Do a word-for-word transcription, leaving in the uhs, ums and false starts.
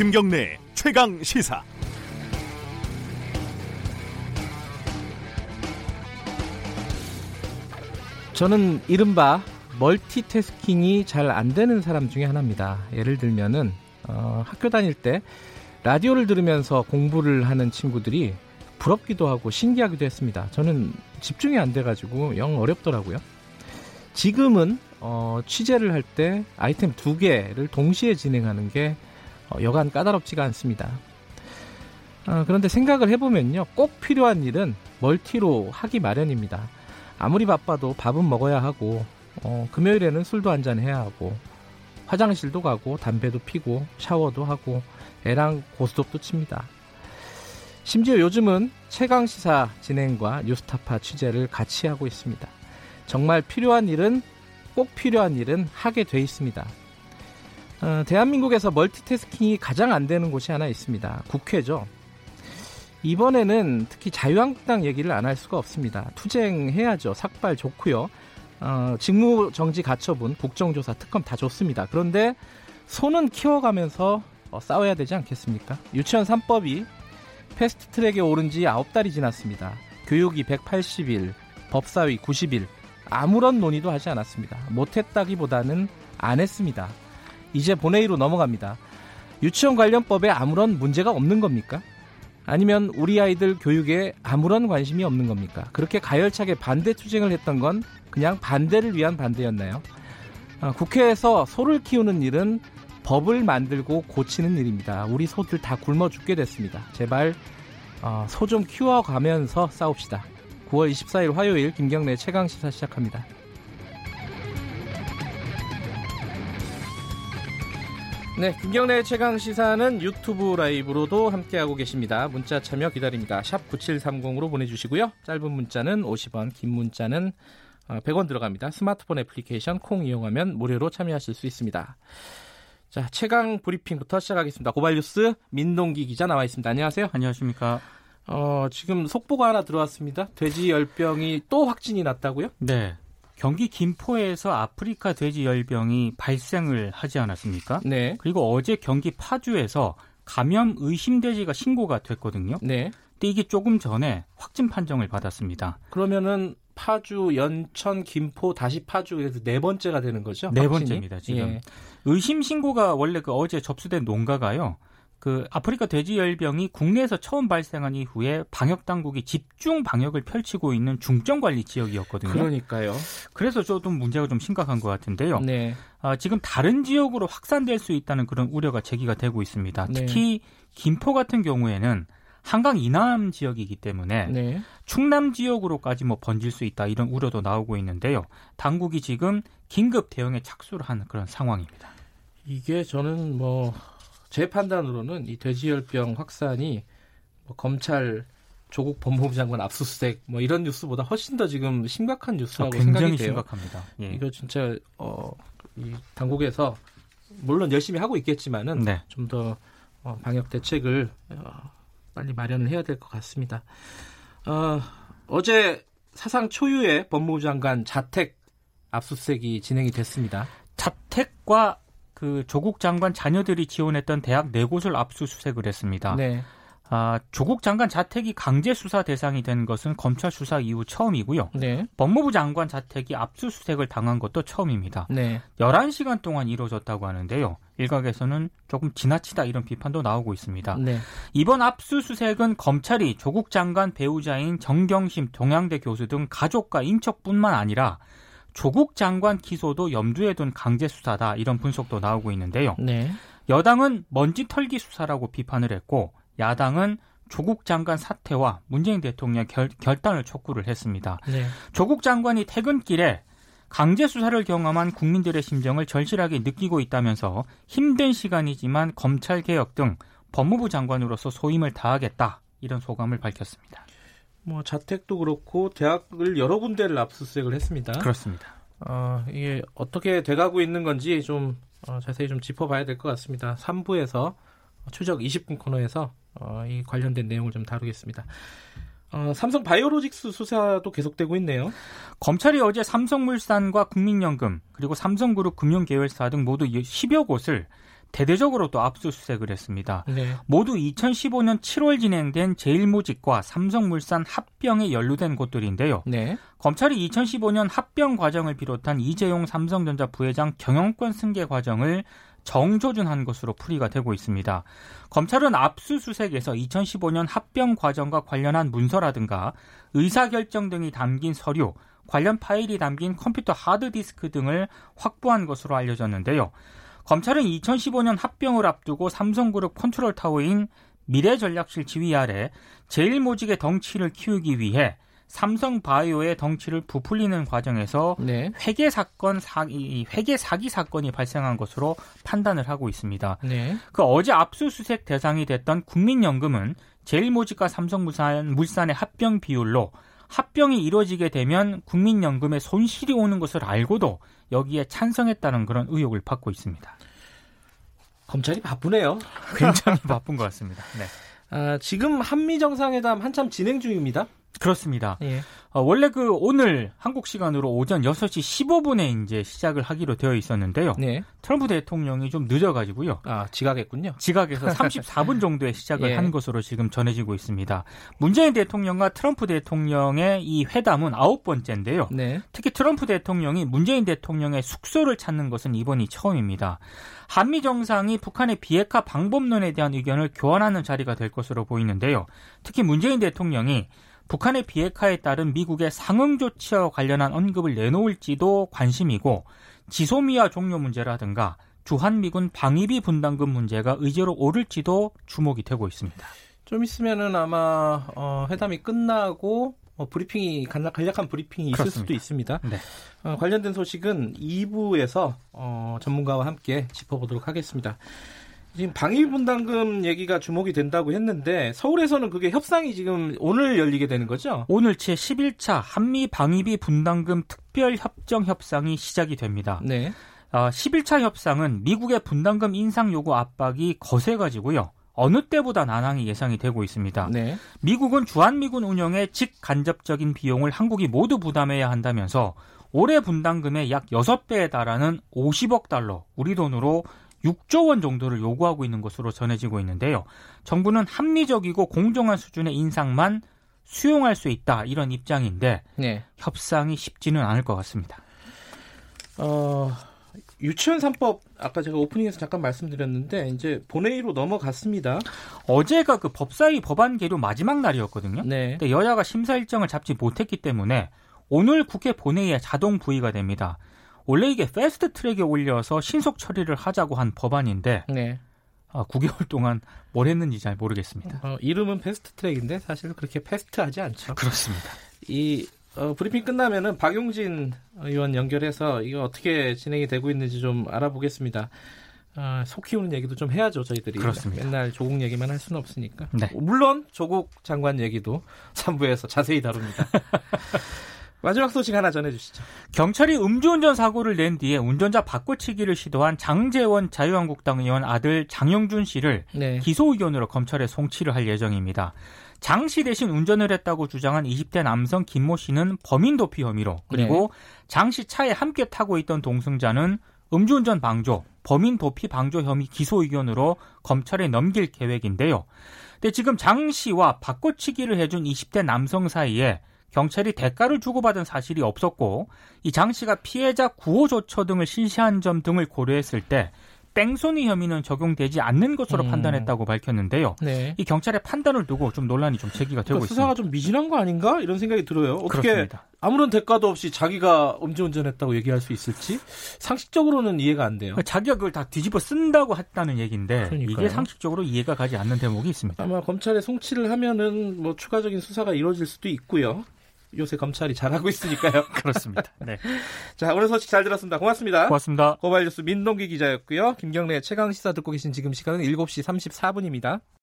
김경래 최강시사. 저는 이른바 멀티태스킹이 잘 안 되는 사람 중에 하나입니다. 예를 들면은 어, 학교 다닐 때 라디오를 들으면서 공부를 하는 친구들이 부럽기도 하고 신기하기도 했습니다. 저는 집중이 안 돼가지고 영 어렵더라고요. 지금은 어, 취재를 할 때 아이템 두 개를 동시에 진행하는 게 어, 여간 까다롭지가 않습니다. 어, 그런데 생각을 해보면요, 꼭 필요한 일은 멀티로 하기 마련입니다. 아무리 바빠도 밥은 먹어야 하고 어, 금요일에는 술도 한잔 해야 하고 화장실도 가고 담배도 피고 샤워도 하고 애랑 고스톱도 칩니다. 심지어 요즘은 최강시사 진행과 뉴스타파 취재를 같이 하고 있습니다. 정말 필요한 일은 꼭 필요한 일은 하게 돼 있습니다. 어, 대한민국에서 멀티태스킹이 가장 안 되는 곳이 하나 있습니다. 국회죠. 이번에는 특히 자유한국당 얘기를 안 할 수가 없습니다. 투쟁해야죠. 삭발 좋고요. 어, 직무정지 가처분, 국정조사, 특검 다 좋습니다. 그런데 손은 키워가면서 어, 싸워야 되지 않겠습니까? 유치원 삼법이 패스트트랙에 오른 지 아홉 달이 지났습니다. 교육이 백팔십 일, 법사위 구십 일, 아무런 논의도 하지 않았습니다. 못했다기보다는 안 했습니다. 이제 본회의로 넘어갑니다. 유치원 관련법에 아무런 문제가 없는 겁니까? 아니면 우리 아이들 교육에 아무런 관심이 없는 겁니까? 그렇게 가열차게 반대 투쟁을 했던 건 그냥 반대를 위한 반대였나요? 아, 국회에서 소를 키우는 일은 법을 만들고 고치는 일입니다. 우리 소들 다 굶어 죽게 됐습니다. 제발 어, 소 좀 키워가면서 싸웁시다. 구월 이십사일 화요일 김경래 최강시사 시작합니다. 네, 김경래 최강시사는 유튜브 라이브로도 함께하고 계십니다. 문자 참여 기다립니다. 샵 구칠삼공으로 보내주시고요. 짧은 문자는 오십 원, 긴 문자는 백 원 들어갑니다. 스마트폰 애플리케이션 콩 이용하면 무료로 참여하실 수 있습니다. 자, 최강 브리핑부터 시작하겠습니다. 고발뉴스 민동기 기자 나와 있습니다. 안녕하세요. 안녕하십니까. 어, 지금 속보가 하나 들어왔습니다. 돼지 열병이 또 확진이 났다고요? 네. 경기 김포에서 아프리카 돼지 열병이 발생을 하지 않았습니까? 네. 그리고 어제 경기 파주에서 감염 의심 돼지가 신고가 됐거든요. 네. 근데 이게 조금 전에 확진 판정을 받았습니다. 그러면은 파주, 연천, 김포, 다시 파주, 그래서 네 번째가 되는 거죠? 네 확진이? 번째입니다, 지금. 예. 의심 신고가 원래 그 어제 접수된 농가가요. 그 아프리카 돼지 열병이 국내에서 처음 발생한 이후에 방역 당국이 집중 방역을 펼치고 있는 중점 관리 지역이었거든요. 그러니까요. 그래서 저도 문제가 좀 심각한 것 같은데요. 네. 아, 지금 다른 지역으로 확산될 수 있다는 그런 우려가 제기가 되고 있습니다. 네. 특히 김포 같은 경우에는 한강 이남 지역이기 때문에 네. 충남 지역으로까지 뭐 번질 수 있다 이런 우려도 나오고 있는데요. 당국이 지금 긴급 대응에 착수를 한 그런 상황입니다. 이게 저는 뭐 제 판단으로는 이 돼지열병 확산이 뭐 검찰 조국 법무부 장관 압수수색 뭐 이런 뉴스보다 훨씬 더 지금 심각한 뉴스라고 아, 생각이 돼요. 굉장히 심각합니다. 예. 이거 진짜 어, 이 당국에서 물론 열심히 하고 있겠지만은 네. 좀 더 어, 방역 대책을 어, 빨리 마련을 해야 될 것 같습니다. 어, 어제 사상 초유의 법무부 장관 자택 압수수색이 진행이 됐습니다. 자택과 그 조국 장관 자녀들이 지원했던 대학 네 곳을 압수수색을 했습니다. 네. 아, 조국 장관 자택이 강제 수사 대상이 된 것은 검찰 수사 이후 처음이고요. 네. 법무부 장관 자택이 압수수색을 당한 것도 처음입니다. 네. 열한 시간 동안 이루어졌다고 하는데요. 일각에서는 조금 지나치다 이런 비판도 나오고 있습니다. 네. 이번 압수수색은 검찰이 조국 장관 배우자인 정경심, 동양대 교수 등 가족과 인척뿐만 아니라 조국 장관 기소도 염두에 둔 강제 수사다 이런 분석도 나오고 있는데요. 네. 여당은 먼지 털기 수사라고 비판을 했고 야당은 조국 장관 사퇴와 문재인 대통령 결, 결단을 촉구를 했습니다. 네. 조국 장관이 퇴근길에 강제 수사를 경험한 국민들의 심정을 절실하게 느끼고 있다면서 힘든 시간이지만 검찰 개혁 등 법무부 장관으로서 소임을 다하겠다 이런 소감을 밝혔습니다. 뭐 자택도 그렇고 대학을 여러 군데를 압수수색을 했습니다. 그렇습니다. 어, 이게 어떻게 돼가고 있는 건지 좀 어, 자세히 좀 짚어봐야 될 것 같습니다. 삼 부에서 추적 이십 분 코너에서 어, 이 관련된 내용을 좀 다루겠습니다. 어, 삼성바이오로직스 수사도 계속되고 있네요. 검찰이 어제 삼성물산과 국민연금 그리고 삼성그룹 금융계열사 등 모두 십여 곳을 대대적으로 또 압수수색을 했습니다. 네. 모두 이천십오 년 칠월 진행된 제일모직과 삼성물산 합병에 연루된 곳들인데요. 네. 검찰이 이천십오 년 합병 과정을 비롯한 이재용 삼성전자 부회장 경영권 승계 과정을 정조준한 것으로 풀이가 되고 있습니다. 검찰은 압수수색에서 이천십오 년 합병 과정과 관련한 문서라든가 의사결정 등이 담긴 서류, 관련 파일이 담긴 컴퓨터 하드디스크 등을 확보한 것으로 알려졌는데요. 검찰은 이천십오 년 합병을 앞두고 삼성그룹 컨트롤타워인 미래전략실 지휘 아래 제일모직의 덩치를 키우기 위해 삼성바이오의 덩치를 부풀리는 과정에서 네. 회계 사건 사기, 회계 사기 사건이 발생한 것으로 판단을 하고 있습니다. 네. 그 어제 압수수색 대상이 됐던 국민연금은 제일모직과 삼성물산, 물산의 합병 비율로 합병이 이루어지게 되면 국민연금에 손실이 오는 것을 알고도 여기에 찬성했다는 그런 의혹을 받고 있습니다. 검찰이 바쁘네요. 굉장히 바쁜 것 같습니다. 네. 아, 지금 한미정상회담 한참 진행 중입니다. 그렇습니다. 예. 어, 원래 그 오늘 한국 시간으로 오전 여섯 시 십오 분에 이제 시작을 하기로 되어 있었는데요. 네. 트럼프 대통령이 좀 늦어가지고요. 아, 지각했군요. 지각해서 삼십사 분 정도에 시작을 예. 한 것으로 지금 전해지고 있습니다. 문재인 대통령과 트럼프 대통령의 이 회담은 아홉 번째인데요. 네. 특히 트럼프 대통령이 문재인 대통령의 숙소를 찾는 것은 이번이 처음입니다. 한미 정상이 북한의 비핵화 방법론에 대한 의견을 교환하는 자리가 될 것으로 보이는데요. 특히 문재인 대통령이 북한의 비핵화에 따른 미국의 상응 조치와 관련한 언급을 내놓을지도 관심이고 지소미아 종료 문제라든가 주한미군 방위비 분담금 문제가 의제로 오를지도 주목이 되고 있습니다. 좀 있으면은 아마 어, 회담이 끝나고 어, 브리핑이 간략한 브리핑이 그렇습니다. 있을 수도 있습니다. 네. 어, 관련된 소식은 이 부에서 어, 전문가와 함께 짚어보도록 하겠습니다. 지금 방위비 분담금 얘기가 주목이 된다고 했는데 서울에서는 그게 협상이 지금 오늘 열리게 되는 거죠? 오늘 제십일 차 한미 방위비 분담금 특별협정 협상이 시작이 됩니다. 네. 어, 십일 차 협상은 미국의 분담금 인상 요구 압박이 거세가지고요. 어느 때보다 난항이 예상이 되고 있습니다. 네. 미국은 주한미군 운영에 직간접적인 비용을 한국이 모두 부담해야 한다면서 올해 분담금의 약 여섯 배에 달하는 오십억 달러, 우리 돈으로 육조 원 정도를 요구하고 있는 것으로 전해지고 있는데요. 정부는 합리적이고 공정한 수준의 인상만 수용할 수 있다 이런 입장인데 네. 협상이 쉽지는 않을 것 같습니다. 어, 유치원 삼법 아까 제가 오프닝에서 잠깐 말씀드렸는데 이제 본회의로 넘어갔습니다. 어제가 그 법사위 법안 개류 마지막 날이었거든요. 네. 근데 여야가 심사 일정을 잡지 못했기 때문에 오늘 국회 본회의에 자동 부의가 됩니다. 원래 이게 패스트 트랙에 올려서 신속 처리를 하자고 한 법안인데 네. 아, 구 개월 동안 뭘 했는지 잘 모르겠습니다. 어, 이름은 패스트 트랙인데 사실 그렇게 패스트하지 않죠. 그렇습니다. 이 어, 브리핑 끝나면은 박용진 의원 연결해서 이거 어떻게 진행이 되고 있는지 좀 알아보겠습니다. 어, 속 키우는 얘기도 좀 해야죠 저희들이. 그렇습니다. 맨날 조국 얘기만 할 수는 없으니까. 네. 물론 조국 장관 얘기도 삼 부에서 자세히 다룹니다. 마지막 소식 하나 전해주시죠. 경찰이 음주운전 사고를 낸 뒤에 운전자 바꿔치기를 시도한 장제원 자유한국당 의원 아들 장용준 씨를 네. 기소 의견으로 검찰에 송치를 할 예정입니다. 장 씨 대신 운전을 했다고 주장한 이십 대 남성 김모 씨는 범인 도피 혐의로 그리고 네. 장 씨 차에 함께 타고 있던 동승자는 음주운전 방조, 범인 도피 방조 혐의 기소 의견으로 검찰에 넘길 계획인데요. 근데 지금 장 씨와 바꿔치기를 해준 이십 대 남성 사이에 경찰이 대가를 주고받은 사실이 없었고 이 장 씨가 피해자 구호 조처 등을 실시한 점 등을 고려했을 때 뺑소니 혐의는 적용되지 않는 것으로 음. 판단했다고 밝혔는데요. 네. 이 경찰의 판단을 두고 좀 논란이 좀 제기가 되고 그러니까 있습니다. 수사가 좀 미진한 거 아닌가? 이런 생각이 들어요. 어떻게 그렇습니다. 아무런 대가도 없이 자기가 음주운전했다고 얘기할 수 있을지 상식적으로는 이해가 안 돼요. 자기가 그걸 다 뒤집어 쓴다고 했다는 얘기인데 그러니까요. 이게 상식적으로 이해가 가지 않는 대목이 있습니다. 아마 검찰에 송치를 하면은 뭐 추가적인 수사가 이루어질 수도 있고요. 요새 검찰이 잘하고 있으니까요. 그렇습니다. 네. 자, 오늘 소식 잘 들었습니다. 고맙습니다. 고맙습니다. 고발뉴스 민동기 기자였고요. 김경래 최강시사 듣고 계신 지금 시간은 일곱 시 삼십사 분입니다.